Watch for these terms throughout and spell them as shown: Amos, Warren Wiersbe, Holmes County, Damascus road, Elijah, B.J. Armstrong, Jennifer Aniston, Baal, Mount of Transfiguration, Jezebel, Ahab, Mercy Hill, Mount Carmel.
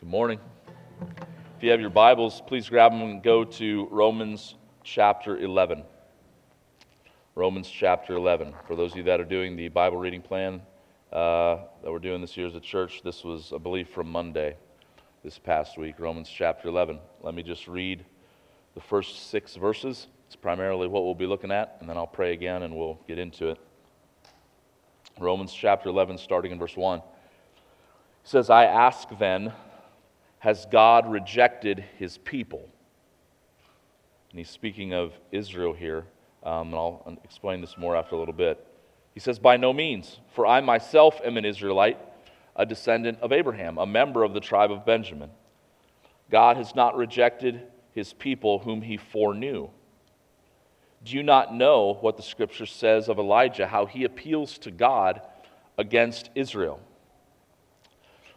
Good morning. If you have your Bibles, please grab them and go to Romans chapter 11. Romans chapter 11. For those of you that are doing the Bible reading plan that we're doing this year as a church, this was, I believe, from Monday this past week, Romans chapter 11. Let me just read the first 6 verses. It's primarily what we'll be looking at, and then I'll pray again and we'll get into it. Romans chapter 11, starting in verse 1. It says, I ask then, has God rejected his people? And he's speaking of Israel here, and I'll explain this more after a little bit. He says, by no means, for I myself am an Israelite, a descendant of Abraham, a member of the tribe of Benjamin. God has not rejected his people whom he foreknew. Do you not know what the scripture says of Elijah, how he appeals to God against Israel?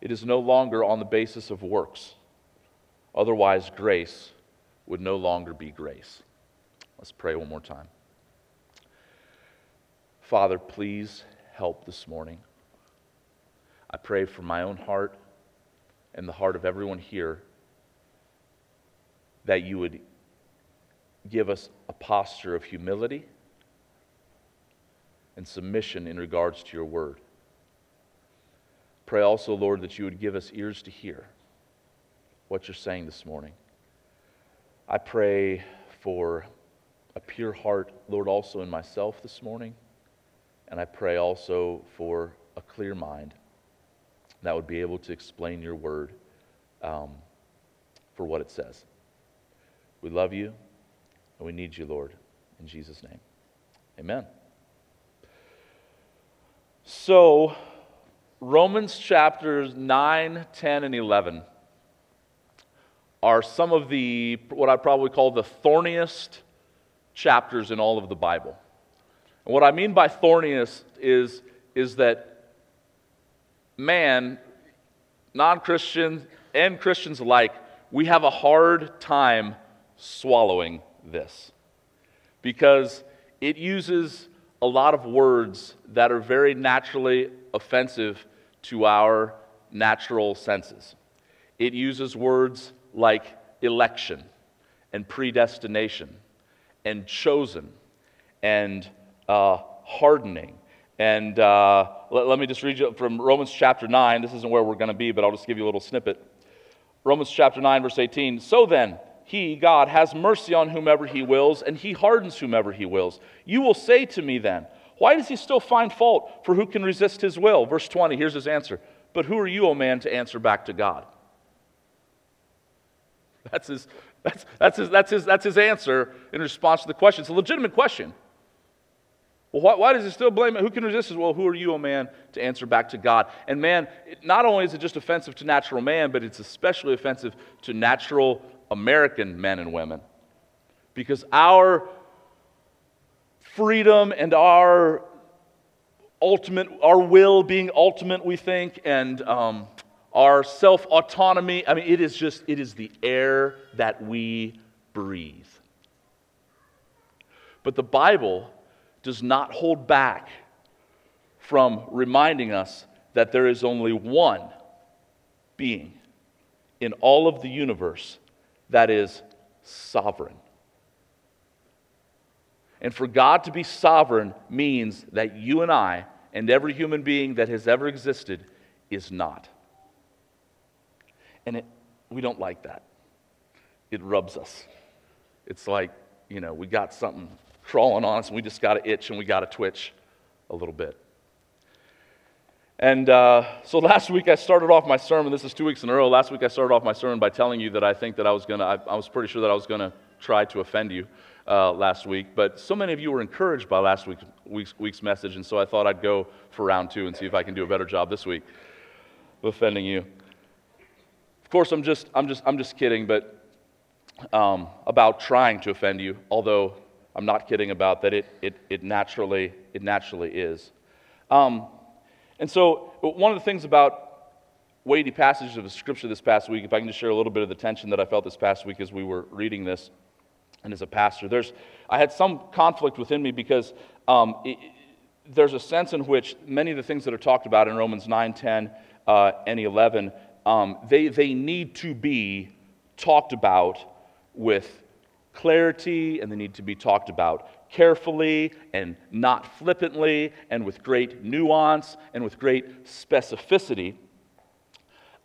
it is no longer on the basis of works. Otherwise, grace would no longer be grace. Let's pray one more time. Father, please help this morning. I pray for my own heart and the heart of everyone here that you would give us a posture of humility and submission in regards to your word. Pray also, Lord, that you would give us ears to hear what you're saying this morning. I pray for a pure heart, Lord, also in myself this morning. And I pray also for a clear mind that would be able to explain your word for what it says. We love you and we need you, Lord, in Jesus' name. Amen. So, Romans chapters 9, 10, and 11 are some of the, what I probably call the thorniest chapters in all of the Bible. And what I mean by thorniest is that man, non-Christians, and Christians alike, we have a hard time swallowing this. Because it uses a lot of words that are very naturally offensive to our natural senses. It uses words like election and predestination and chosen and hardening. And let me just read you from Romans chapter 9. This isn't where we're going to be, but I'll just give you a little snippet. Romans chapter 9, verse 18. So then, he, God, has mercy on whomever he wills, and he hardens whomever he wills. You will say to me then, why does he still find fault? For who can resist his will? Verse 20, here's his answer. But who are you, O man, to answer back to God? That's his answer in response to the question. It's a legitimate question. Well, why does he still blame it? Who can resist his will? Who are you, O man, to answer back to God? And man, not only is it just offensive to natural man, but it's especially offensive to natural American men and women, because our freedom and our ultimate, our will being ultimate, we think, and our self-autonomy, I mean, it is the air that we breathe. But the Bible does not hold back from reminding us that there is only one being in all of the universe that is sovereign. And for God to be sovereign means that you and I and every human being that has ever existed is not. And we don't like that. It rubs us. It's like, you know, we got something crawling on us and we just got to itch and we got to twitch a little bit. And so last week I started off my sermon, this is 2 weeks in a row, last week I started off my sermon by telling you that I think that I was pretty sure that I was going to try to offend you last week, but so many of you were encouraged by last week's message, and so I thought I'd go for round 2 and see if I can do a better job this week of offending you. Of course, I'm just kidding, but about trying to offend you. Although I'm not kidding about that. It naturally is. And so one of the things about weighty passages of the Scripture this past week, if I can just share a little bit of the tension that I felt this past week as we were reading this, and as a pastor, I had some conflict within me because there's a sense in which many of the things that are talked about in Romans 9, 10, and 11, they need to be talked about with clarity, and they need to be talked about carefully and not flippantly and with great nuance and with great specificity.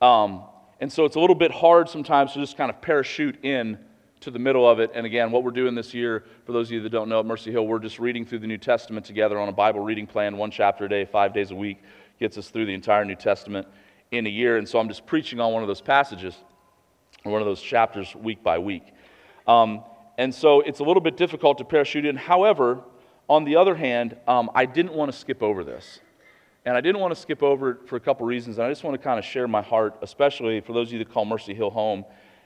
And so it's a little bit hard sometimes to just kind of parachute in to the middle of it. And again, what we're doing this year, for those of you that don't know, at Mercy Hill, we're just reading through the New Testament together on a Bible reading plan, one chapter a day, 5 days a week, gets us through the entire New Testament in a year. And so I'm just preaching on one of those passages, or one of those chapters week by week. And so it's a little bit difficult to parachute in. However, on the other hand, I didn't want to skip over this. And I didn't want to skip over it for a couple reasons. And I just want to kind of share my heart, especially for those of you that call Mercy Hill home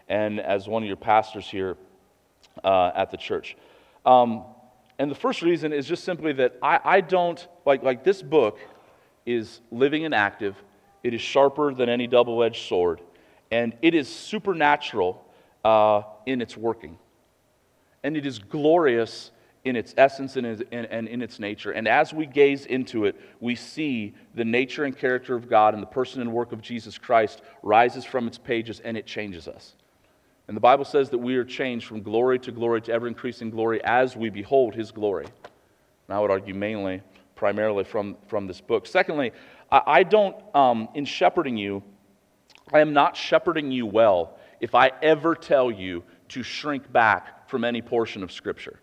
and as one of your pastors here at the church. And the first reason is just simply that I don't, like this book is living and active. It is sharper than any double-edged sword. And it is supernatural in its working. And it is glorious in its essence and in its nature. And as we gaze into it, we see the nature and character of God and the person and work of Jesus Christ rises from its pages, and it changes us. And the Bible says that we are changed from glory to glory to ever-increasing glory as we behold His glory. And I would argue primarily from this book. Secondly, I don't, in shepherding you, I am not shepherding you well if I ever tell you to shrink back from any portion of Scripture.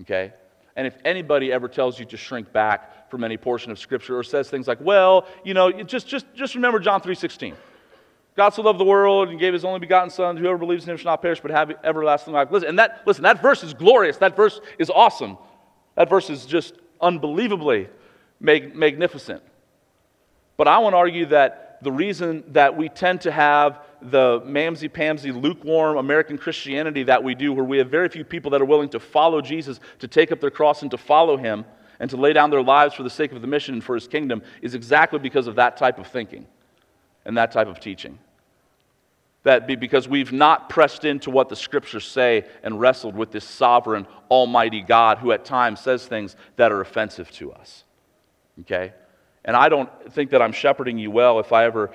Okay? And if anybody ever tells you to shrink back from any portion of Scripture or says things like, well, you know, just remember John 3:16. God so loved the world and gave His only begotten Son, whoever believes in Him shall not perish but have everlasting life. Listen, that verse is glorious. That verse is awesome. That verse is just unbelievably magnificent. But I want to argue that the reason that we tend to have the mamsy-pamsy, lukewarm American Christianity that we do, where we have very few people that are willing to follow Jesus, to take up their cross and to follow Him, and to lay down their lives for the sake of the mission and for His kingdom, is exactly because of that type of thinking and that type of teaching. That because we've not pressed into what the Scriptures say and wrestled with this sovereign, almighty God who at times says things that are offensive to us. Okay? And I don't think that I'm shepherding you well if I ever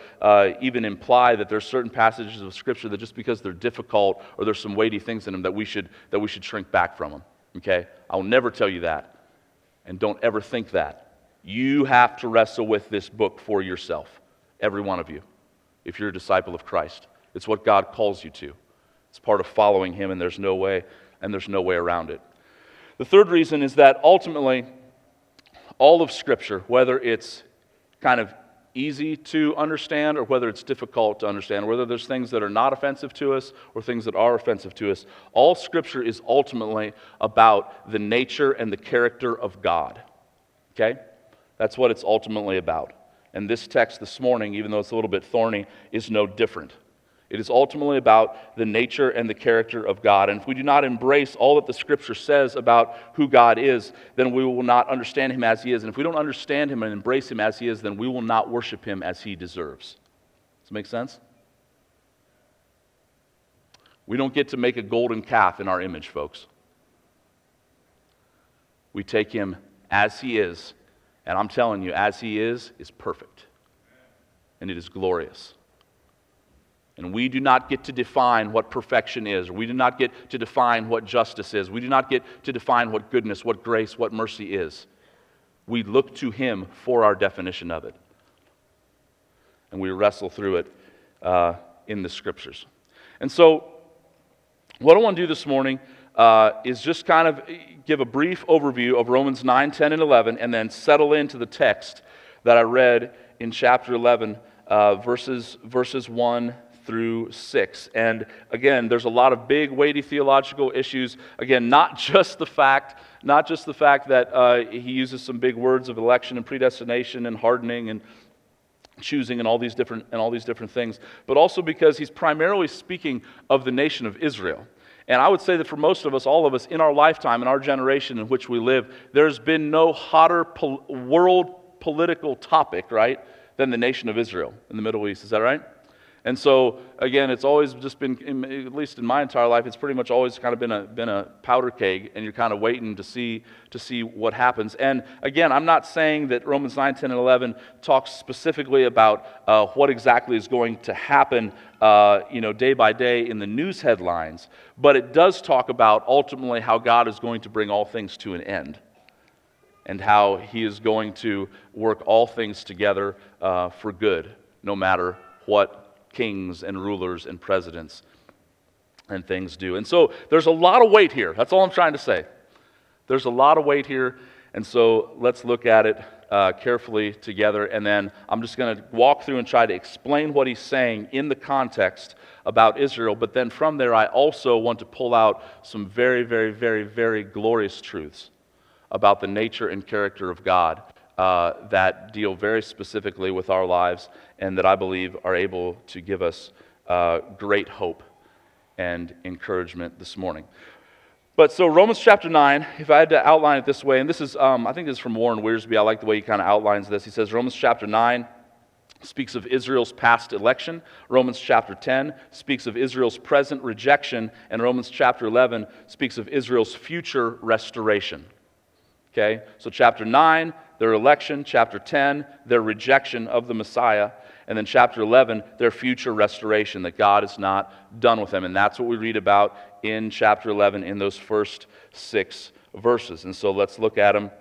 even imply that there's certain passages of Scripture that just because they're difficult or there's some weighty things in them that we should shrink back from them. Okay? I will never tell you that. And don't ever think that. You have to wrestle with this book for yourself, every one of you, if you're a disciple of Christ. It's what God calls you to. It's part of following Him, and there's no way around it. The third reason is that ultimately, all of Scripture, whether it's kind of easy to understand or whether it's difficult to understand, whether there's things that are not offensive to us or things that are offensive to us, all Scripture is ultimately about the nature and the character of God. Okay? That's what it's ultimately about. And this text this morning, even though it's a little bit thorny, is no different. It is ultimately about the nature and the character of God. And if we do not embrace all that the Scripture says about who God is, then we will not understand Him as He is. And if we don't understand Him and embrace Him as He is, then we will not worship Him as He deserves. Does that make sense? We don't get to make a golden calf in our image, folks. We take Him as He is. And I'm telling you, as He is perfect. And it is glorious. And we do not get to define what perfection is. We do not get to define what justice is. We do not get to define what goodness, what grace, what mercy is. We look to Him for our definition of it. And we wrestle through it in the Scriptures. And so, what I want to do this morning is just kind of give a brief overview of Romans 9, 10, and 11, and then settle into the text that I read in chapter 11, verses 1 through 6. And again, there's a lot of big, weighty theological issues. Again, not just the fact that he uses some big words of election and predestination and hardening and choosing and all these different things, but also because he's primarily speaking of the nation of Israel. And I would say that for most of us, all of us, in our lifetime, in our generation in which we live, there's been no hotter world political topic, right, than the nation of Israel in the Middle East. Is that right? And so, again, it's always just been, at least in my entire life, it's pretty much always kind of been a powder keg, and you're kind of waiting to see what happens. And again, I'm not saying that Romans 9, 10, and 11 talks specifically about what exactly is going to happen, day by day in the news headlines, but it does talk about ultimately how God is going to bring all things to an end, and how He is going to work all things together for good, no matter what kings and rulers and presidents and things do. And so there's a lot of weight here. That's all I'm trying to say. There's a lot of weight here, and so let's look at it carefully together, and then I'm just going to walk through and try to explain what he's saying in the context about Israel, but then from there I also want to pull out some very, very, very, very glorious truths about the nature and character of God that deal very specifically with our lives, and that I believe are able to give us great hope and encouragement this morning. But so Romans chapter 9, if I had to outline it this way, and this is, I think this is from Warren Wiersbe, I like the way he kind of outlines this. He says Romans chapter 9 speaks of Israel's past election, Romans chapter 10 speaks of Israel's present rejection, and Romans chapter 11 speaks of Israel's future restoration. Okay, so chapter 9, their election, chapter 10, their rejection of the Messiah, and then chapter 11, their future restoration, that God is not done with them. And that's what we read about in chapter 11 in those first 6 verses. And so let's look at them.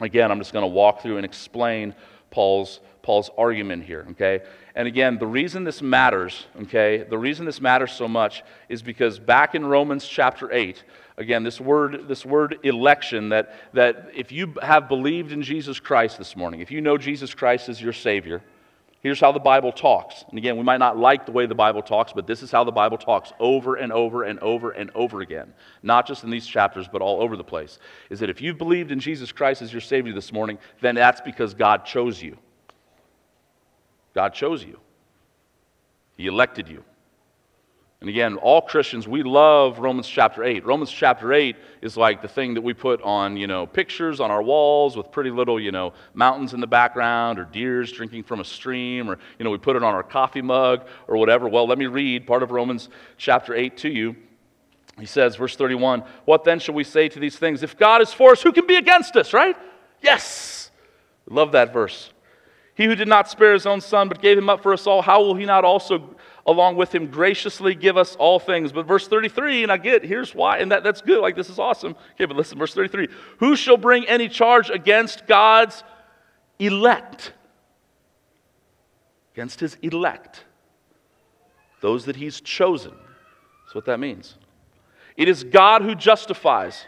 Again, I'm just going to walk through and explain Paul's argument here, okay? And again, the reason this matters, okay, the reason this matters so much is because back in Romans chapter 8, again, this word election, that if you have believed in Jesus Christ this morning, if you know Jesus Christ as your Savior, here's how the Bible talks. And again, we might not like the way the Bible talks, but this is how the Bible talks over and over and over and over again, not just in these chapters, but all over the place, is that if you've believed in Jesus Christ as your Savior this morning, then that's because God chose you. God chose you. He elected you. And again, all Christians, we love Romans chapter 8. Romans chapter 8 is like the thing that we put on, pictures on our walls with pretty little, mountains in the background or deers drinking from a stream, or, we put it on our coffee mug or whatever. Well, let me read part of Romans chapter 8 to you. He says, verse 31, "What then shall we say to these things? If God is for us, who can be against us?" Right? Yes! Love that verse. "He who did not spare his own son, but gave him up for us all, how will he not also along with him graciously give us all things?" But verse 33, and I get, here's why, and that's good, like this is awesome. Okay, but listen, verse 33, "Who shall bring any charge against God's elect?" Against his elect. Those that he's chosen. That's what that means. "It is God who justifies.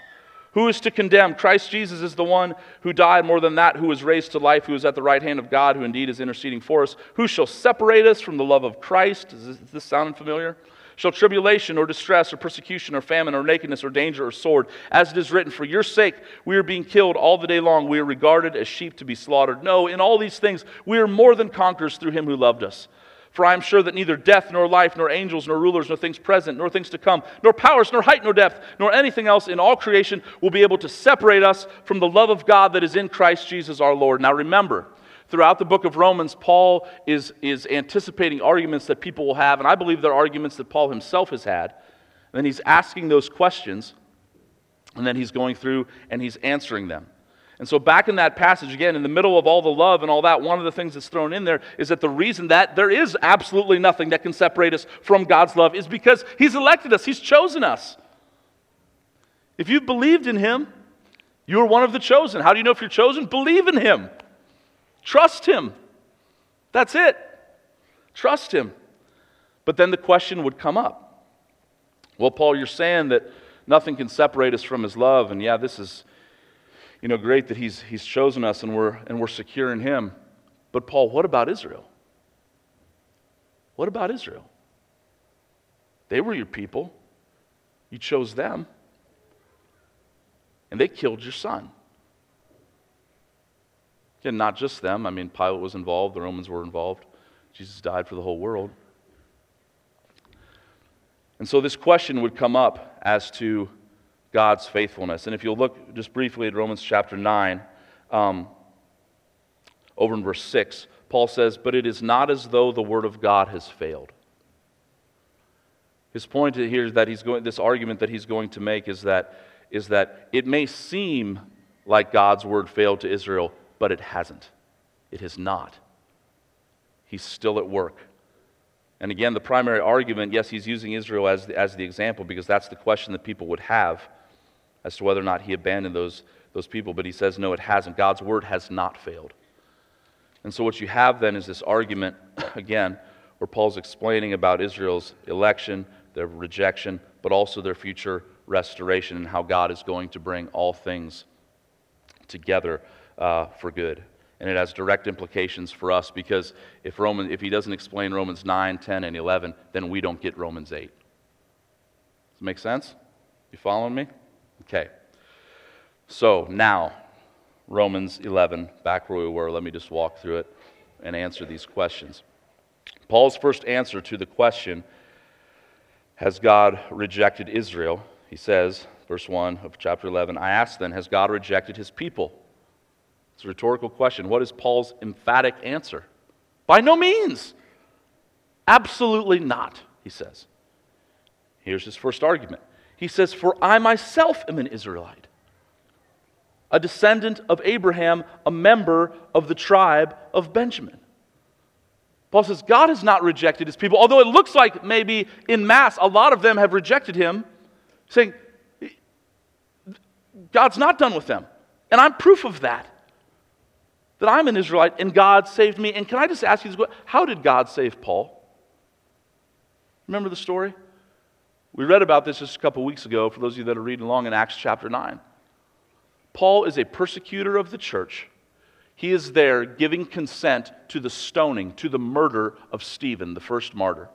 Who is to condemn? Christ Jesus is the one who died, more than that, who was raised to life, who is at the right hand of God, who indeed is interceding for us. Who shall separate us from the love of Christ?" Is this sounding familiar? "Shall tribulation or distress or persecution or famine or nakedness or danger or sword? As it is written, for your sake we are being killed all the day long. We are regarded as sheep to be slaughtered. No, in all these things we are more than conquerors through him who loved us. For I am sure that neither death, nor life, nor angels, nor rulers, nor things present, nor things to come, nor powers, nor height, nor depth, nor anything else in all creation will be able to separate us from the love of God that is in Christ Jesus our Lord." Now remember, throughout the book of Romans, Paul is anticipating arguments that people will have, and I believe they're arguments that Paul himself has had. And then he's asking those questions, and then he's going through and he's answering them. And so back in that passage, again, in the middle of all the love and all that, one of the things that's thrown in there is that the reason that there is absolutely nothing that can separate us from God's love is because he's elected us. He's chosen us. If you've believed in him, you're one of the chosen. How do you know if you're chosen? Believe in him. Trust him. That's it. Trust him. But then the question would come up. Well, Paul, you're saying that nothing can separate us from his love, and yeah, this is great that he's chosen us and we're secure in him. But Paul, what about Israel? What about Israel? They were your people. You chose them. And they killed your son. Again, not just them. I mean, Pilate was involved. The Romans were involved. Jesus died for the whole world. And so this question would come up as to God's faithfulness. And if you'll look just briefly at Romans chapter 9, over in verse 6, Paul says, "But it is not as though the word of God has failed." His point here is that this argument that he's going to make is that it may seem like God's word failed to Israel, but it hasn't. It has not. He's still at work. And again, the primary argument, yes, he's using Israel as the example, because that's the question that people would have as to whether or not he abandoned those people. But he says, no, it hasn't. God's word has not failed. And so what you have then is this argument, again, where Paul's explaining about Israel's election, their rejection, but also their future restoration and how God is going to bring all things together for good. And it has direct implications for us, because if he doesn't explain Romans 9, 10, and 11, then we don't get Romans 8. Does it make sense? You following me? Okay. So now, Romans 11, back where we were. Let me just walk through it and answer these questions. Paul's first answer to the question, has God rejected Israel? He says, verse 1 of chapter 11, "I ask then, has God rejected his people?" It's a rhetorical question. What is Paul's emphatic answer? By no means. Absolutely not, he says. Here's his first argument. He says, "For I myself am an Israelite, a descendant of Abraham, a member of the tribe of Benjamin." Paul says God has not rejected his people, although it looks like maybe in mass a lot of them have rejected him, saying God's not done with them. And I'm proof of that. That I'm an Israelite and God saved me. And can I just ask you this question? How did God save Paul? Remember the story? We read about this just a couple weeks ago, for those of you that are reading along, in Acts chapter 9. Paul is a persecutor of the church. He is there giving consent to the stoning, to the murder of Stephen, the first martyr,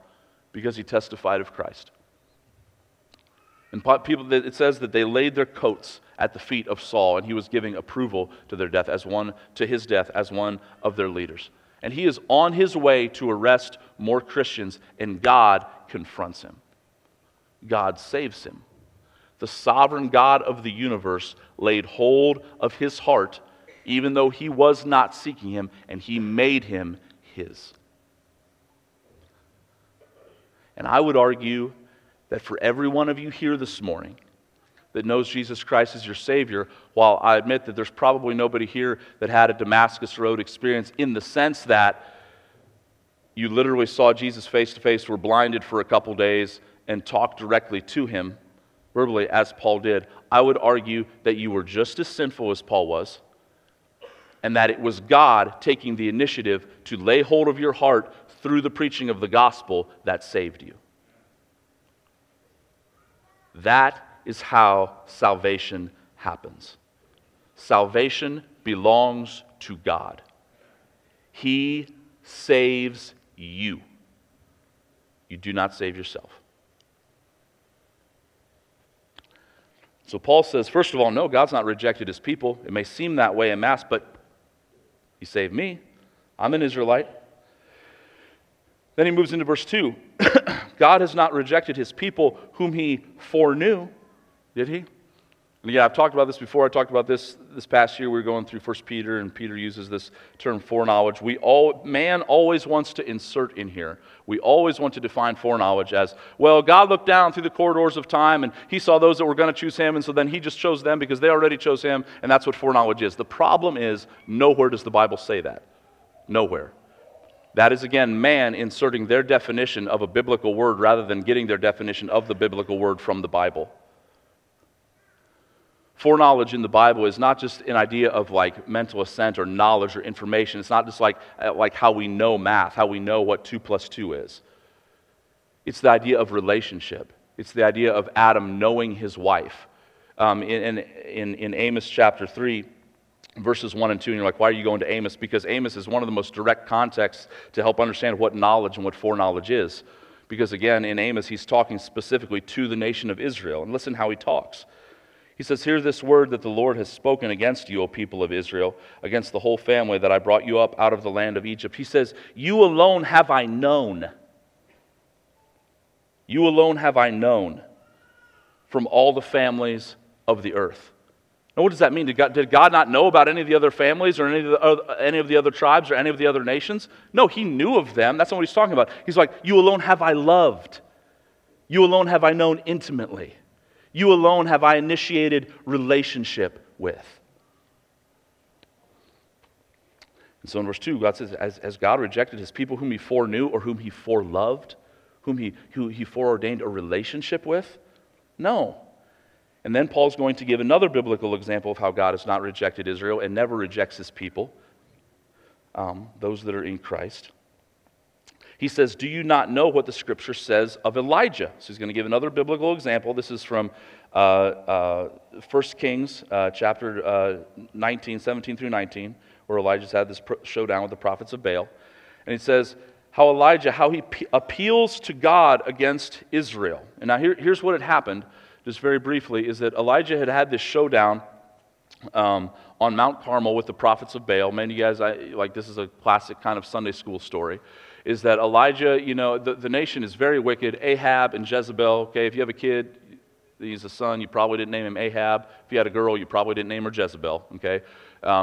because he testified of Christ. And people, it says that they laid their coats at the feet of Saul, and he was giving approval to their death to his death as one of their leaders. And he is on his way to arrest more Christians, and God confronts him. God saves him. The sovereign God of the universe laid hold of his heart, even though he was not seeking him, and he made him his. And I would argue that for every one of you here this morning that knows Jesus Christ as your Savior, while I admit that there's probably nobody here that had a Damascus Road experience, in the sense that you literally saw Jesus face to face, were blinded for a couple days, and talked directly to him verbally as Paul did, I would argue that you were just as sinful as Paul was, and that it was God taking the initiative to lay hold of your heart through the preaching of the gospel that saved you. That is how salvation happens. Salvation belongs to God. He saves you. You do not save yourself. So Paul says, first of all, no, God's not rejected his people. It may seem that way en masse, but he saved me. I'm an Israelite. Then he moves into verse 2. God has not rejected his people whom he foreknew, did he? And again, I've talked about this before. I talked about this past year. We were going through 1 Peter, and Peter uses this term foreknowledge. Man always wants to insert in here. We always want to define foreknowledge as, well, God looked down through the corridors of time, and he saw those that were going to choose him, and so then he just chose them because they already chose him, and that's what foreknowledge is. The problem is, nowhere does the Bible say that. Nowhere. That is, again, man inserting their definition of a biblical word rather than getting their definition of the biblical word from the Bible. Foreknowledge in the Bible is not just an idea of like mental assent or knowledge or information. It's not just like how we know math, how we know what 2 plus 2 is. It's the idea of relationship. It's the idea of Adam knowing his wife. In Amos chapter 3, verses 1 and 2, and you're like, why are you going to Amos? Because Amos is one of the most direct contexts to help understand what knowledge and what foreknowledge is. Because again, in Amos, he's talking specifically to the nation of Israel. And listen how he talks. He says, hear this word that the Lord has spoken against you, O people of Israel, against the whole family that I brought you up out of the land of Egypt. He says, you alone have I known. You alone have I known from all the families of the earth. Now, what does that mean? Did God not know about any of the other families or any of the other tribes or any of the other nations? No, he knew of them. That's not what he's talking about. He's like, you alone have I loved. You alone have I known intimately. You alone have I initiated relationship with. And so in verse 2, God says, as God rejected his people whom he foreknew or whom he foreloved, who he foreordained a relationship with? No. And then Paul's going to give another biblical example of how God has not rejected Israel and never rejects his people, those that are in Christ. He says, do you not know what the Scripture says of Elijah? So he's going to give another biblical example. This is from 1 Kings chapter 19, 17 through 19, where Elijah's had this showdown with the prophets of Baal. And he says how Elijah, how he appeals to God against Israel. And now here's what had happened, just very briefly, is that Elijah had this showdown on Mount Carmel with the prophets of Baal. Many of you guys, this is a classic kind of Sunday school story. Is that Elijah, the nation is very wicked. Ahab and Jezebel, okay, if you have a kid, he's a son, you probably didn't name him Ahab. If you had a girl, you probably didn't name her Jezebel, okay,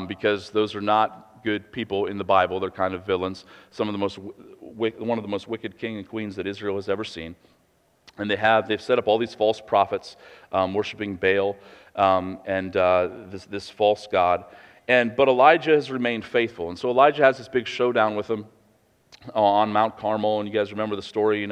because those are not good people in the Bible. They're kind of villains, one of the most wicked king and queens that Israel has ever seen. And they've set up all these false prophets, worshiping Baal and this false god. But Elijah has remained faithful. And so Elijah has this big showdown with him on Mount Carmel, and you guys remember the story,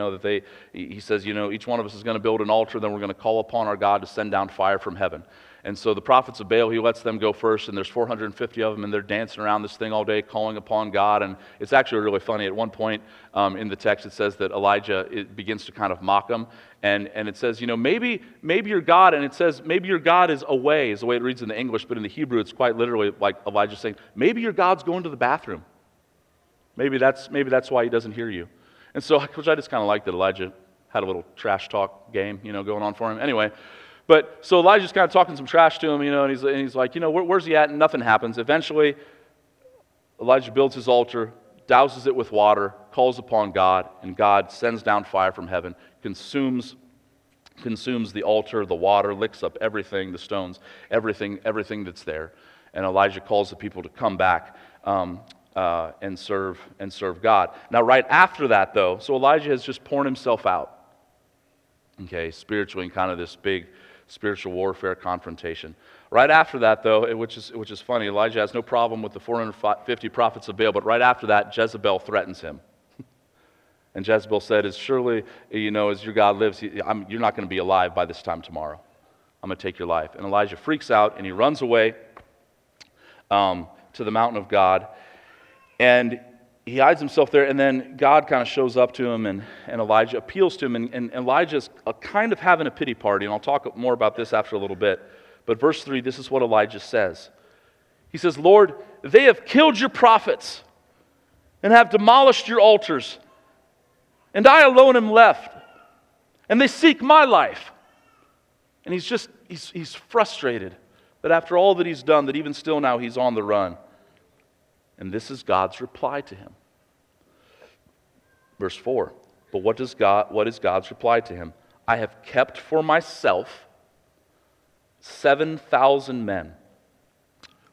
he says, each one of us is going to build an altar, then we're going to call upon our God to send down fire from heaven. And so the prophets of Baal, he lets them go first, and there's 450 of them, and they're dancing around this thing all day, calling upon God, and it's actually really funny. At one point in the text, it says that Elijah begins to kind of mock them, and it says, maybe your God, and it says, maybe your God is away, is the way it reads in the English, but in the Hebrew, it's quite literally like Elijah saying, maybe your God's going to the bathroom. Maybe that's why he doesn't hear you. And so, which I just kind of like that Elijah had a little trash talk game, going on for him. Anyway, but so Elijah's kind of talking some trash to him, and he's like, where's he at? And nothing happens. Eventually, Elijah builds his altar, douses it with water, calls upon God, and God sends down fire from heaven, consumes the altar, the water, licks up everything, the stones, everything that's there. And Elijah calls the people to come back. And serve God. Now, right after that, though, so Elijah has just poured himself out, okay, spiritually in kind of this big spiritual warfare confrontation. Right after that, though, which is funny, Elijah has no problem with the 450 prophets of Baal, but right after that, Jezebel threatens him. And Jezebel said, "As surely, as your God lives, you're not going to be alive by this time tomorrow. I'm going to take your life." And Elijah freaks out, and he runs away to the mountain of God. And he hides himself there, and then God kind of shows up to him, and Elijah appeals to him, and Elijah's kind of having a pity party, and I'll talk more about this after a little bit. But verse 3, this is what Elijah says. He says, "Lord, they have killed your prophets and have demolished your altars, and I alone am left, and they seek my life." And he's frustrated that after all that he's done, that even still now he's on the run. And this is God's reply to him. Verse 4. But what is God's reply to him? "I have kept for myself 7,000 men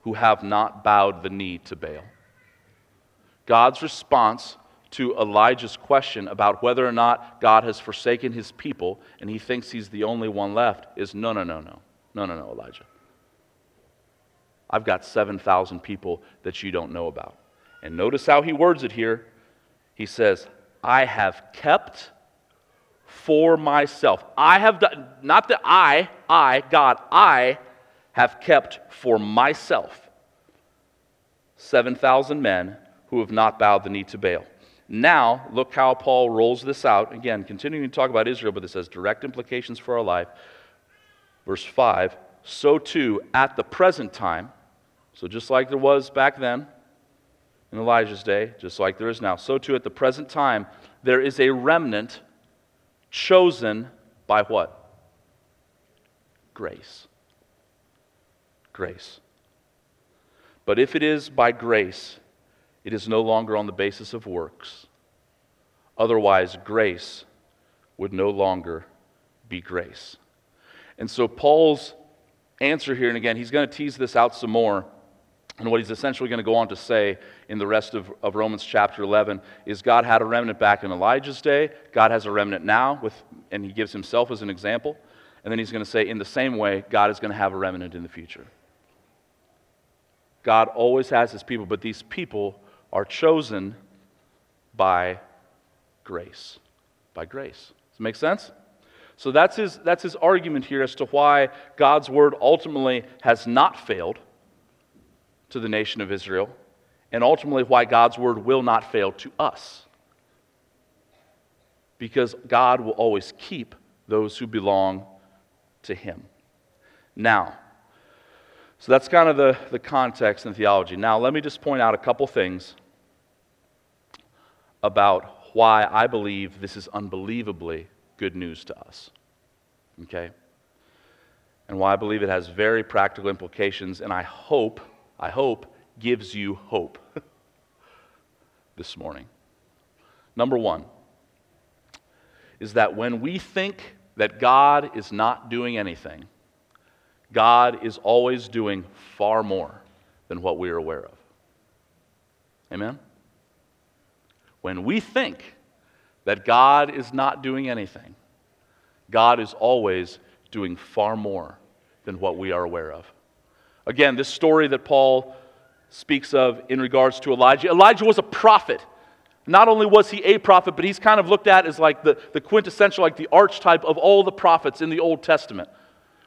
who have not bowed the knee to Baal." God's response to Elijah's question about whether or not God has forsaken his people and he thinks he's the only one left is, no, Elijah. I've got 7,000 people that you don't know about. And notice how he words it here. He says, "I have kept for myself." I have done, not that I, God, I have kept for myself 7,000 men who have not bowed the knee to Baal. Now, look how Paul rolls this out. Again, continuing to talk about Israel, but this has direct implications for our life. Verse 5, "So too, at the present time," so just like there was back then in Elijah's day, just like there is now. "So too at the present time, there is a remnant chosen by" what? Grace. grace. But if it is by grace, it is no longer on the basis of works. Otherwise, grace would no longer be grace. And so Paul's answer here, and again, he's going to tease this out some more, and what he's essentially going to go on to say in the rest of Romans chapter 11 is God had a remnant back in Elijah's day. God has a remnant now, and he gives himself as an example. And then he's going to say, in the same way, God is going to have a remnant in the future. God always has his people, but these people are chosen by grace. By grace. Does it make sense? So that's his argument here as to why God's word ultimately has not failed to the nation of Israel, and ultimately why God's word will not fail to us. Because God will always keep those who belong to him. Now, so that's kind of the context and theology. Now, let me just point out a couple things about why I believe this is unbelievably good news to us, okay? And why I believe it has very practical implications, and I hope, gives you hope this morning. Number one is that when we think that God is not doing anything, God is always doing far more than what we are aware of. Amen? When we think that God is not doing anything, God is always doing far more than what we are aware of. Again, this story that Paul speaks of in regards to Elijah. Elijah was a prophet. Not only was he a prophet, but he's kind of looked at as like the quintessential, like the archetype of all the prophets in the Old Testament.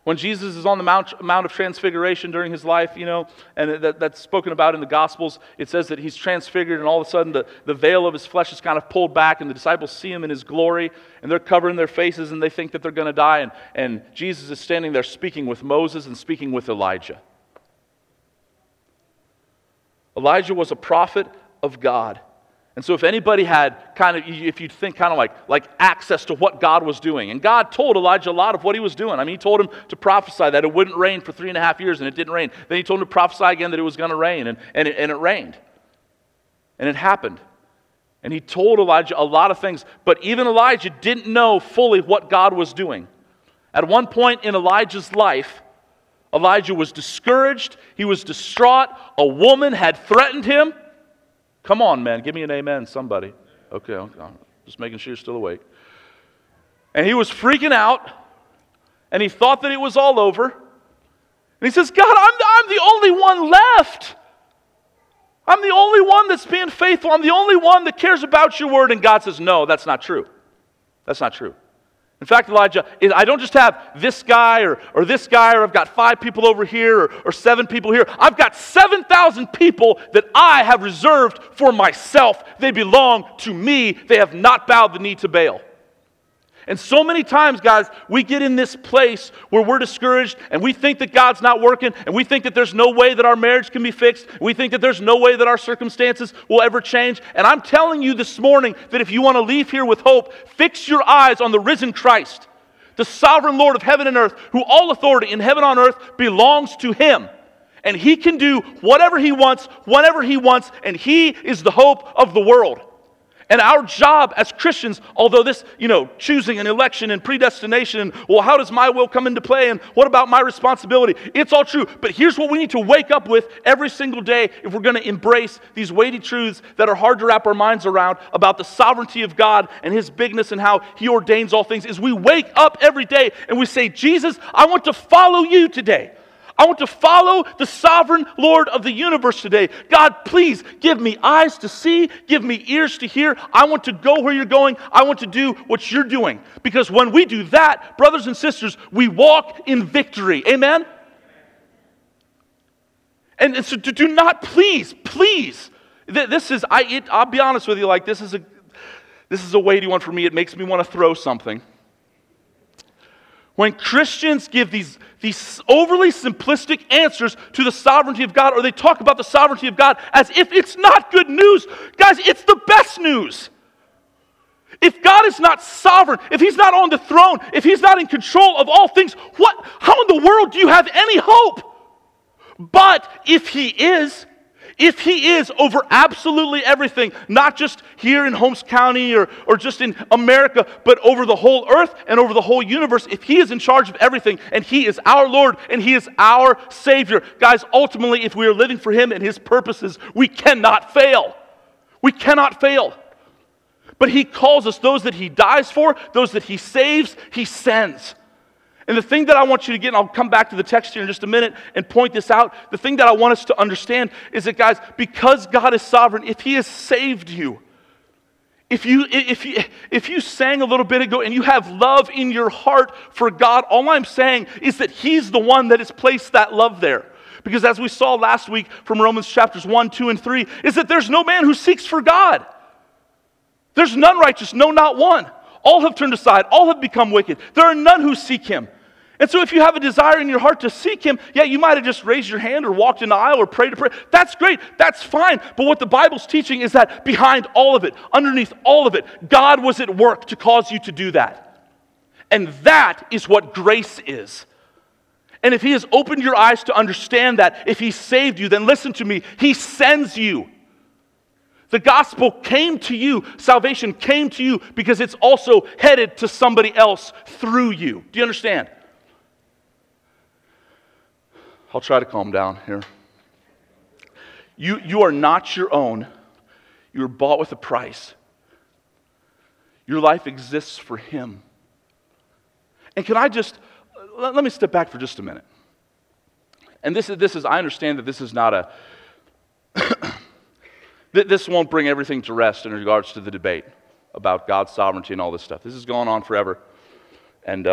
When Jesus is on the Mount of Transfiguration during his life, you know, and that's spoken about in the Gospels, it says that he's transfigured, and all of a sudden the veil of his flesh is kind of pulled back, and the disciples see him in his glory, and they're covering their faces, and they think that they're going to die, and Jesus is standing there speaking with Moses and speaking with Elijah. Elijah was a prophet of God. And so if anybody had if you'd think access to what God was doing, and God told Elijah a lot of what he was doing. I mean, he told him to prophesy that it wouldn't rain for 3.5 years, and it didn't rain. Then he told him to prophesy again that it was going to rain, and it rained. And it happened. And he told Elijah a lot of things, but even Elijah didn't know fully what God was doing. At one point in Elijah's life, Elijah was discouraged, he was distraught, a woman had threatened him. Come on, man, give me an amen, somebody. Okay, I'm just making sure you're still awake. And he was freaking out, and he thought that it was all over. And he says, God, I'm the only one left. I'm the only one that's being faithful. I'm the only one that cares about your word. And God says, no, that's not true. That's not true. In fact, Elijah, I don't just have this guy or this guy, or I've got 5 people over here or 7 people here. I've got 7,000 people that I have reserved for myself. They belong to me. They have not bowed the knee to Baal. And so many times, guys, we get in this place where we're discouraged and we think that God's not working, and we think that there's no way that our marriage can be fixed. We think that there's no way that our circumstances will ever change. And I'm telling you this morning that if you want to leave here with hope, fix your eyes on the risen Christ, the sovereign Lord of heaven and earth, who all authority in heaven and on earth belongs to him. And he can do whatever he wants, whenever he wants, and he is the hope of the world. And our job as Christians, although this, choosing and election and predestination, and well, how does my will come into play, and what about my responsibility? It's all true, but here's what we need to wake up with every single day if we're going to embrace these weighty truths that are hard to wrap our minds around about the sovereignty of God and his bigness and how he ordains all things, is we wake up every day and we say, Jesus, I want to follow you today. I want to follow the sovereign Lord of the universe today. God, please give me eyes to see. Give me ears to hear. I want to go where you're going. I want to do what you're doing. Because when we do that, brothers and sisters, we walk in victory. Amen? And so do not, please. This is, I'll be honest with you, like this is a weighty one for me. It makes me want to throw something. When Christians give these overly simplistic answers to the sovereignty of God, or they talk about the sovereignty of God as if it's not good news. Guys, it's the best news. If God is not sovereign, if he's not on the throne, if he's not in control of all things, how in the world do you have any hope? But if he is over absolutely everything, not just here in Holmes County or just in America, but over the whole earth and over the whole universe, if he is in charge of everything and he is our Lord and he is our Savior, guys, ultimately, if we are living for him and his purposes, we cannot fail. We cannot fail. But he calls us, those that he dies for, those that he saves, he sends. And the thing that I want you to get, and I'll come back to the text here in just a minute and point this out, the thing that I want us to understand is that, guys, because God is sovereign, if he has saved you, if you sang a little bit ago and you have love in your heart for God, all I'm saying is that he's the one that has placed that love there. Because as we saw last week from Romans chapters 1, 2, and 3, is that there's no man who seeks for God. There's none righteous, no, not one. All have turned aside. All have become wicked. There are none who seek him. And so if you have a desire in your heart to seek him, yeah, you might have just raised your hand or walked in the aisle or prayed a prayer. That's great. That's fine. But what the Bible's teaching is that behind all of it, underneath all of it, God was at work to cause you to do that. And that is what grace is. And if he has opened your eyes to understand that, if he saved you, then listen to me, he sends you. The gospel came to you, salvation came to you, because it's also headed to somebody else through you. Do you understand? I'll try to calm down here. You are not your own. You were bought with a price. Your life exists for him. And can I just, let me step back for just a minute. And this is I understand that this is not a, this won't bring everything to rest in regards to the debate about God's sovereignty and all this stuff. This has gone on forever, and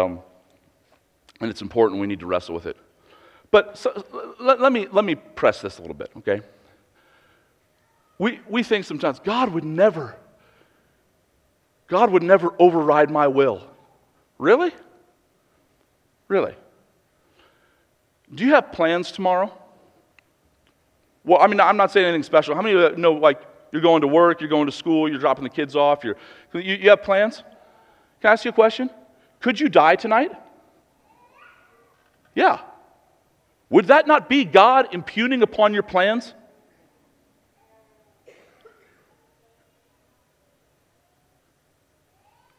it's important. We need to wrestle with it. But so, let me press this a little bit, okay? We think sometimes God would never override my will. Really? Really? Do you have plans tomorrow? Well, I mean, I'm not saying anything special. How many of you know, like, you're going to work, you're going to school, you're dropping the kids off, you have plans? Can I ask you a question? Could you die tonight? Yeah. Would that not be God impugning upon your plans?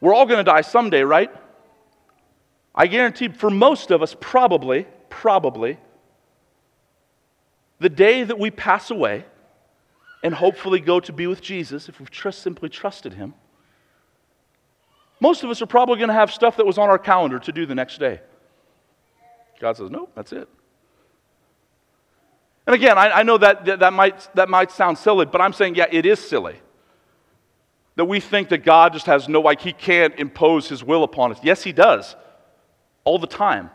We're all going to die someday, right? I guarantee for most of us, probably, the day that we pass away and hopefully go to be with Jesus, if we've just simply trusted him, most of us are probably going to have stuff that was on our calendar to do the next day. God says, nope, that's it. And again, I know that might sound silly, but I'm saying, yeah, it is silly. That we think that God just has no, like, he can't impose his will upon us. Yes, he does. All the time.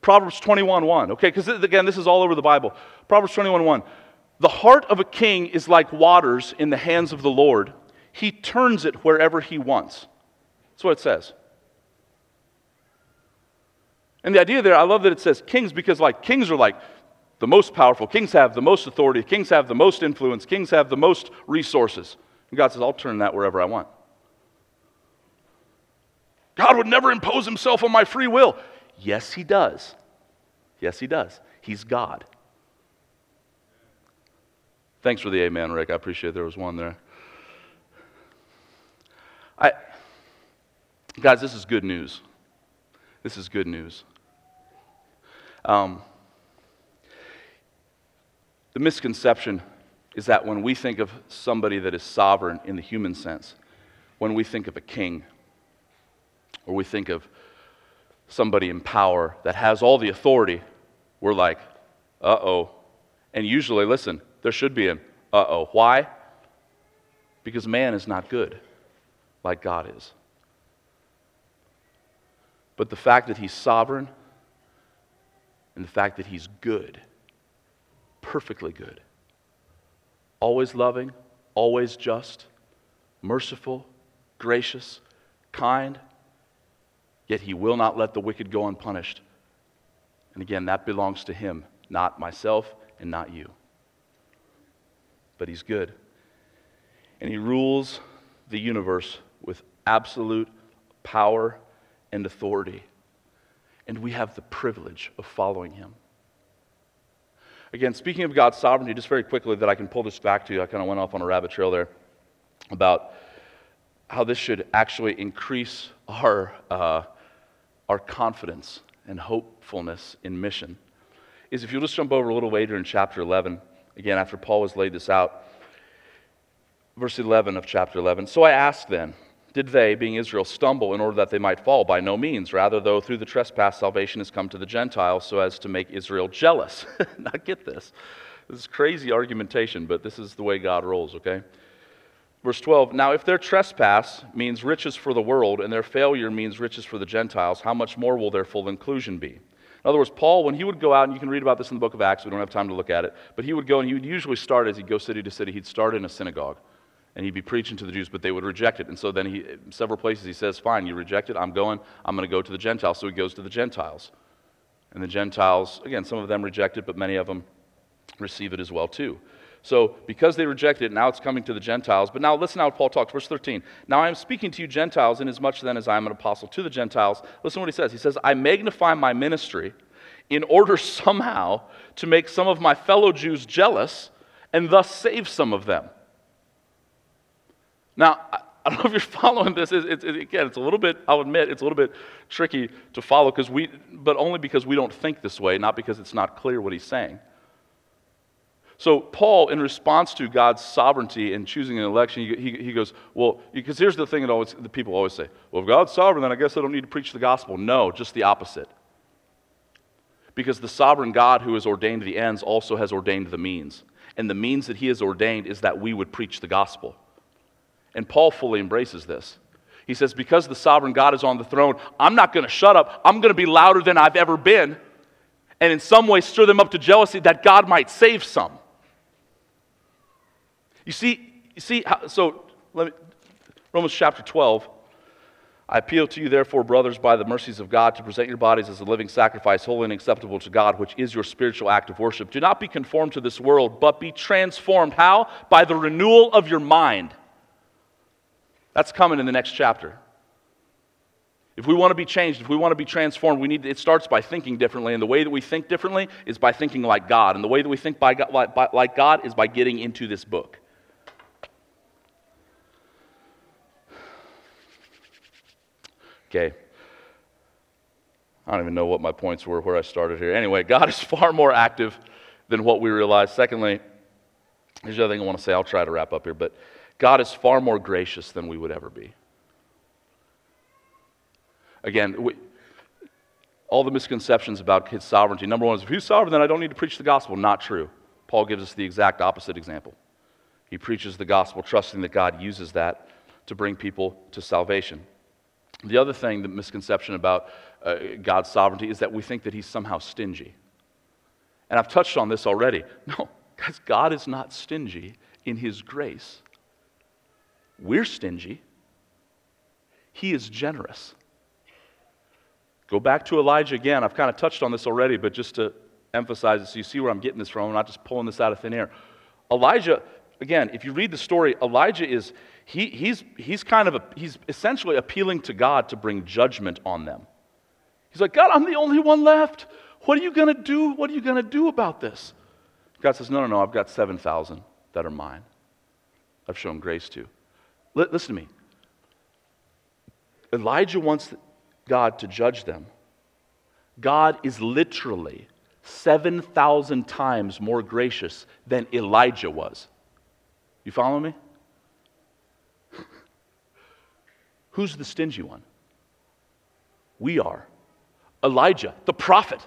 Proverbs 21:1, okay, because again, this is all over the Bible. Proverbs 21:1, the heart of a king is like waters in the hands of the Lord. He turns it wherever he wants. That's what it says. And the idea there, I love that it says kings, because like kings are like the most powerful. Kings have the most authority. Kings have the most influence. Kings have the most resources. And God says, I'll turn that wherever I want. God would never impose himself on my free will. Yes, he does. Yes, he does. He's God. Thanks for the amen, Rick. I appreciate there was one there. Guys, this is good news. This is good news. The misconception is that when we think of somebody that is sovereign in the human sense, when we think of a king, or we think of somebody in power that has all the authority, we're like, uh-oh. And usually, listen, there should be an uh-oh. Why? Because man is not good like God is. But the fact that he's sovereign and the fact that he's good, perfectly good, always loving, always just, merciful, gracious, kind, yet he will not let the wicked go unpunished. And again, that belongs to him, not myself and not you. But he's good. And he rules the universe with absolute power and authority. And we have the privilege of following him. Again, speaking of God's sovereignty, just very quickly that I can pull this back to you. I kind of went off on a rabbit trail there about how this should actually increase our confidence and hopefulness in mission, is if you'll just jump over a little later in chapter 11, again, after Paul has laid this out, verse 11 of chapter 11, "So I asked then, did they," being Israel, "stumble in order that they might fall? By no means. Rather, though, through the trespass, salvation has come to the Gentiles so as to make Israel jealous." Now get this. This is crazy argumentation, but this is the way God rolls, okay? Verse 12, "Now if their trespass means riches for the world and their failure means riches for the Gentiles, how much more will their full inclusion be?" In other words, Paul, when he would go out, and you can read about this in the book of Acts, we don't have time to look at it, but he would go and he would usually start, as he'd go city to city, he'd start in a synagogue. And he'd be preaching to the Jews, but they would reject it. And so then he, several places he says, fine, you reject it, I'm going to go to the Gentiles. So he goes to the Gentiles. And the Gentiles, again, some of them reject it, but many of them receive it as well too. So because they reject it, now it's coming to the Gentiles. But now listen how Paul talks, verse 13. "Now I am speaking to you Gentiles, inasmuch then as I am an apostle to the Gentiles." Listen to what he says. He says, "I magnify my ministry in order somehow to make some of my fellow Jews jealous and thus save some of them." Now, I don't know if you're following this. Again, it's a little bit, I'll admit, it's a little bit tricky to follow, but only because we don't think this way, not because it's not clear what he's saying. So Paul, in response to God's sovereignty in choosing an election, he goes, well, because here's the thing that people always say, well, if God's sovereign, then I guess I don't need to preach the gospel. No, just the opposite. Because the sovereign God who has ordained the ends also has ordained the means. And the means that he has ordained is that we would preach the gospel. And Paul fully embraces this. He says, because the sovereign God is on the throne, I'm not going to shut up. I'm going to be louder than I've ever been, and in some way stir them up to jealousy that God might save some. You see. Romans chapter 12, "I appeal to you, therefore, brothers, by the mercies of God, to present your bodies as a living sacrifice, holy and acceptable to God, which is your spiritual act of worship. Do not be conformed to this world, but be transformed." How? By the renewal of your mind. That's coming in the next chapter. If we want to be changed, if we want to be transformed, it starts by thinking differently, and the way that we think differently is by thinking like God, and the way that we think like God is by getting into this book. Okay. I don't even know what my points were, where I started here. Anyway, God is far more active than what we realize. Secondly, here's the other thing I want to say. I'll try to wrap up here, but God is far more gracious than we would ever be. Again, all the misconceptions about his sovereignty. Number one is, if he's sovereign, then I don't need to preach the gospel. Not true. Paul gives us the exact opposite example. He preaches the gospel, trusting that God uses that to bring people to salvation. The other thing, the misconception about God's sovereignty, is that we think that he's somehow stingy. And I've touched on this already. No, because God is not stingy in his grace. We're stingy. He is generous. Go back to Elijah again. I've kind of touched on this already, but just to emphasize it so you see where I'm getting this from. I'm not just pulling this out of thin air. Elijah, again, if you read the story, Elijah is, he's essentially appealing to God to bring judgment on them. He's like, God, I'm the only one left. What are you going to do? What are you going to do about this? God says, no, I've got 7,000 that are mine. I've shown grace to. Listen to me. Elijah wants God to judge them. God is literally 7,000 times more gracious than Elijah was. You follow me? Who's the stingy one? We are. Elijah, the prophet,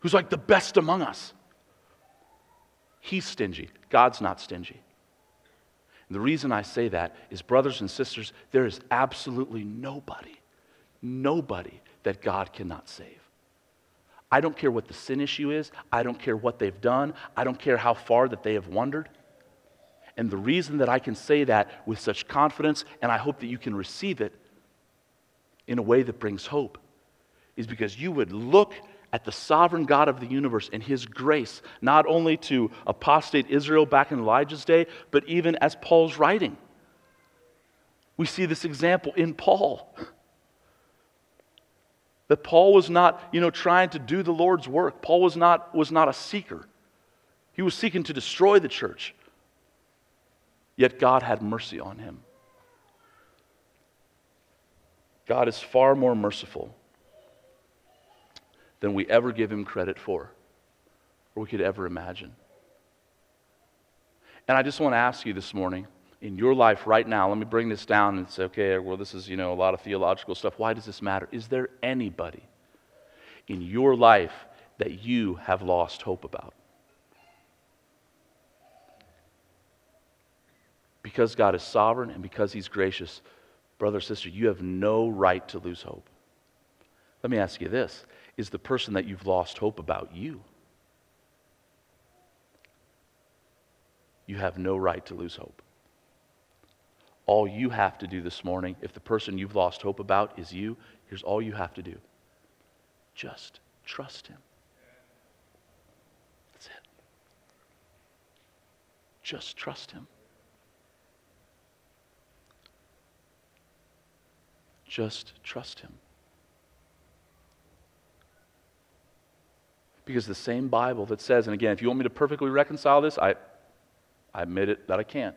who's like the best among us. He's stingy. God's not stingy. The reason I say that is, brothers and sisters, there is absolutely nobody that God cannot save. I don't care what the sin issue is. I don't care what they've done. I don't care how far that they have wandered. And the reason that I can say that with such confidence, and I hope that you can receive it in a way that brings hope, is because you would look at the sovereign God of the universe and his grace, not only to apostate Israel back in Elijah's day, but even as Paul's writing. We see this example in Paul. That Paul was not, trying to do the Lord's work. Paul was not a seeker. He was seeking to destroy the church. Yet God had mercy on him. God is far more merciful than we ever give him credit for, or we could ever imagine. And I just want to ask you this morning, in your life right now, let me bring this down and say, okay, well, this is, a lot of theological stuff. Why does this matter? Is there anybody in your life that you have lost hope about? Because God is sovereign and because he's gracious, brother, sister, you have no right to lose hope. Let me ask you this. Is the person that you've lost hope about you? You have no right to lose hope. All you have to do this morning, if the person you've lost hope about is you, here's all you have to do. Just trust him. That's it. Just trust him. Just trust him. Because the same Bible that says, and again, if you want me to perfectly reconcile this, I admit it that I can't.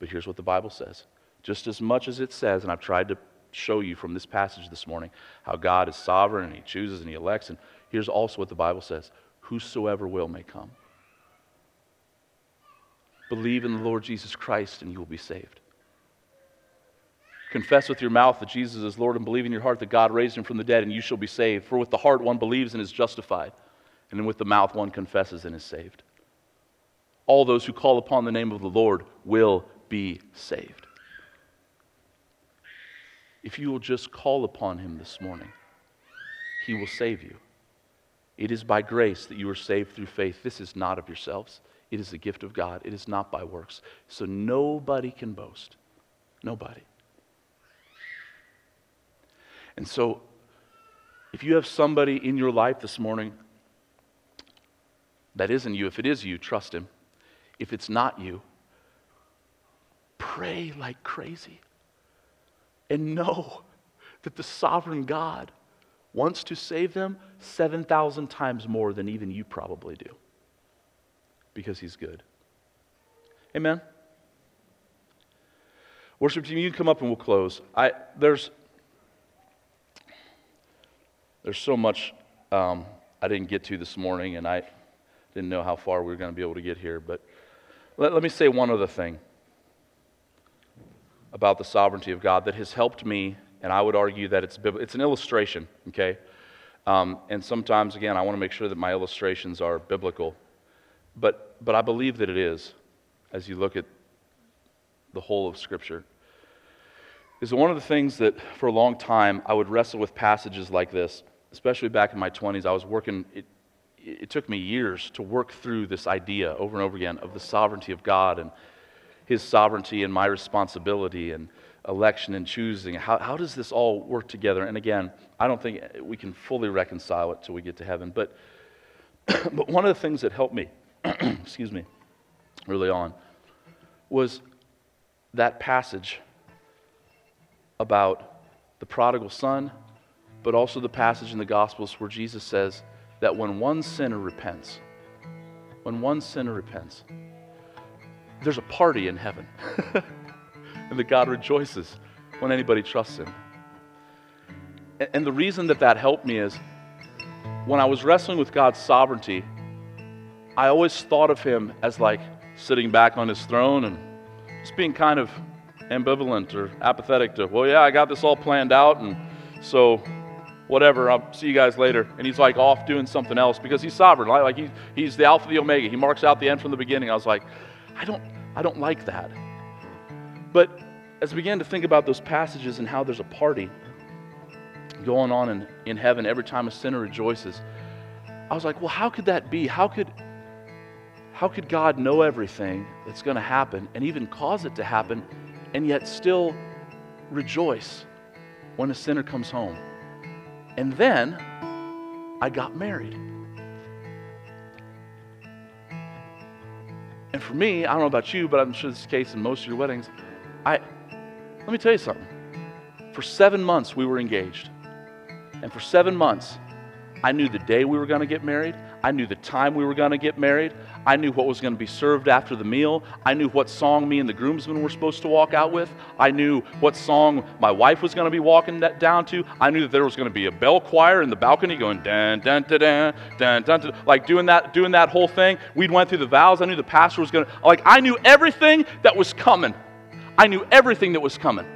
But here's what the Bible says. Just as much as it says, and I've tried to show you from this passage this morning, how God is sovereign and he chooses and he elects, and here's also what the Bible says, whosoever will may come. Believe in the Lord Jesus Christ and you will be saved. Confess with your mouth that Jesus is Lord and believe in your heart that God raised him from the dead and you shall be saved. For with the heart one believes and is justified, and with the mouth one confesses and is saved. All those who call upon the name of the Lord will be saved. If you will just call upon him this morning, he will save you. It is by grace that you are saved through faith. This is not of yourselves. It is the gift of God. It is not by works. So nobody can boast. Nobody. And so, if you have somebody in your life this morning that isn't you, if it is you, trust him. If it's not you, pray like crazy and know that the sovereign God wants to save them 7,000 times more than even you probably do because he's good. Amen? Worship team, you can come up and we'll close. There's so much I didn't get to this morning, and I didn't know how far we were going to be able to get here, but let me say one other thing about the sovereignty of God that has helped me, and I would argue that it's an illustration, okay? And sometimes, again, I want to make sure that my illustrations are biblical, but I believe that it is, as you look at the whole of Scripture, is one of the things that for a long time I would wrestle with passages like this, especially back in my 20s. I was working... It took me years to work through this idea over and over again of the sovereignty of God and his sovereignty and my responsibility and election and choosing. How does this all work together? And again, I don't think we can fully reconcile it till we get to heaven. But one of the things that helped me, excuse me, early on, was that passage about the prodigal son, but also the passage in the Gospels where Jesus says, that when one sinner repents, there's a party in heaven, and that God rejoices when anybody trusts him. And the reason that helped me is when I was wrestling with God's sovereignty, I always thought of him as like sitting back on his throne and just being kind of ambivalent or apathetic to, well, yeah, I got this all planned out, and so... whatever, I'll see you guys later. And he's like off doing something else because he's sovereign. Like he's the Alpha, the Omega. He marks out the end from the beginning. I was like, I don't like that. But as I began to think about those passages and how there's a party going on in heaven every time a sinner rejoices, I was like, well, how could that be? How could God know everything that's going to happen and even cause it to happen and yet still rejoice when a sinner comes home? And then I got married. And for me, I don't know about you, but I'm sure this is the case in most of your weddings. Let me tell you something. For 7 months, we were engaged. And for 7 months, I knew the day we were going to get married. I knew the time we were going to get married. I knew what was going to be served after the meal. I knew what song me and the groomsmen were supposed to walk out with. I knew what song my wife was going to be walking down to. I knew that there was going to be a bell choir in the balcony going dun dun dun dun dun dun, dun, like doing that whole thing. We went through the vows. I knew the pastor was going to, like, I knew everything that was coming. I knew everything that was coming.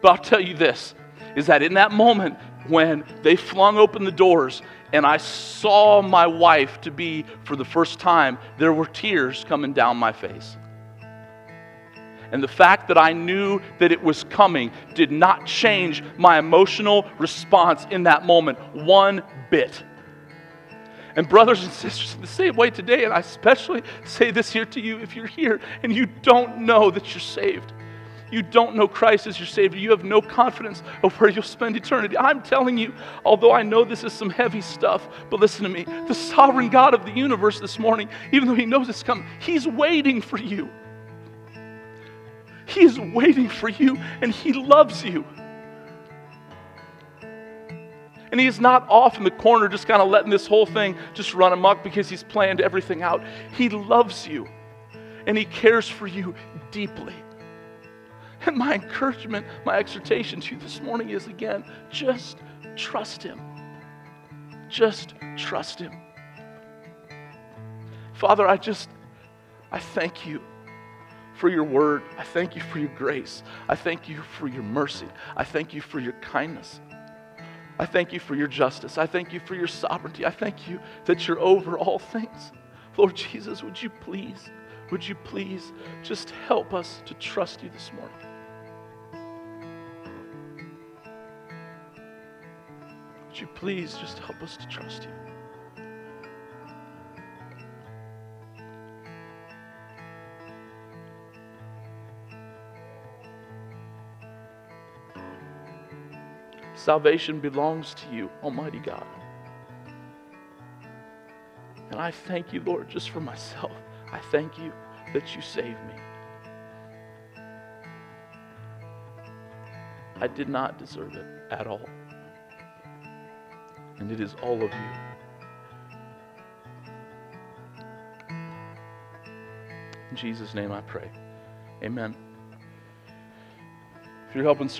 But I'll tell you this, is that in that moment when they flung open the doors and I saw my wife to be for the first time, there were tears coming down my face. And the fact that I knew that it was coming did not change my emotional response in that moment one bit. And brothers and sisters, in the same way today, and I especially say this here to you, if you're here and you don't know that you're saved, you don't know Christ as your Savior, you have no confidence of where you'll spend eternity. I'm telling you, although I know this is some heavy stuff, but listen to me, the sovereign God of the universe this morning, even though He knows it's coming, He's waiting for you. He is waiting for you, and He loves you. And He is not off in the corner just kind of letting this whole thing just run amok because He's planned everything out. He loves you, and He cares for you deeply. And my encouragement, my exhortation to you this morning is, again, just trust Him. Just trust Him. Father, I thank You for Your word. I thank You for Your grace. I thank You for Your mercy. I thank You for Your kindness. I thank You for Your justice. I thank You for Your sovereignty. I thank You that You're over all things. Lord Jesus, would you please just help us to trust You this morning? Would You please just help us to trust You? Salvation belongs to You, Almighty God. And I thank You, Lord, just for myself. I thank You that You saved me. I did not deserve it at all. And it is all of You. In Jesus' name I pray. Amen. If you're helping serve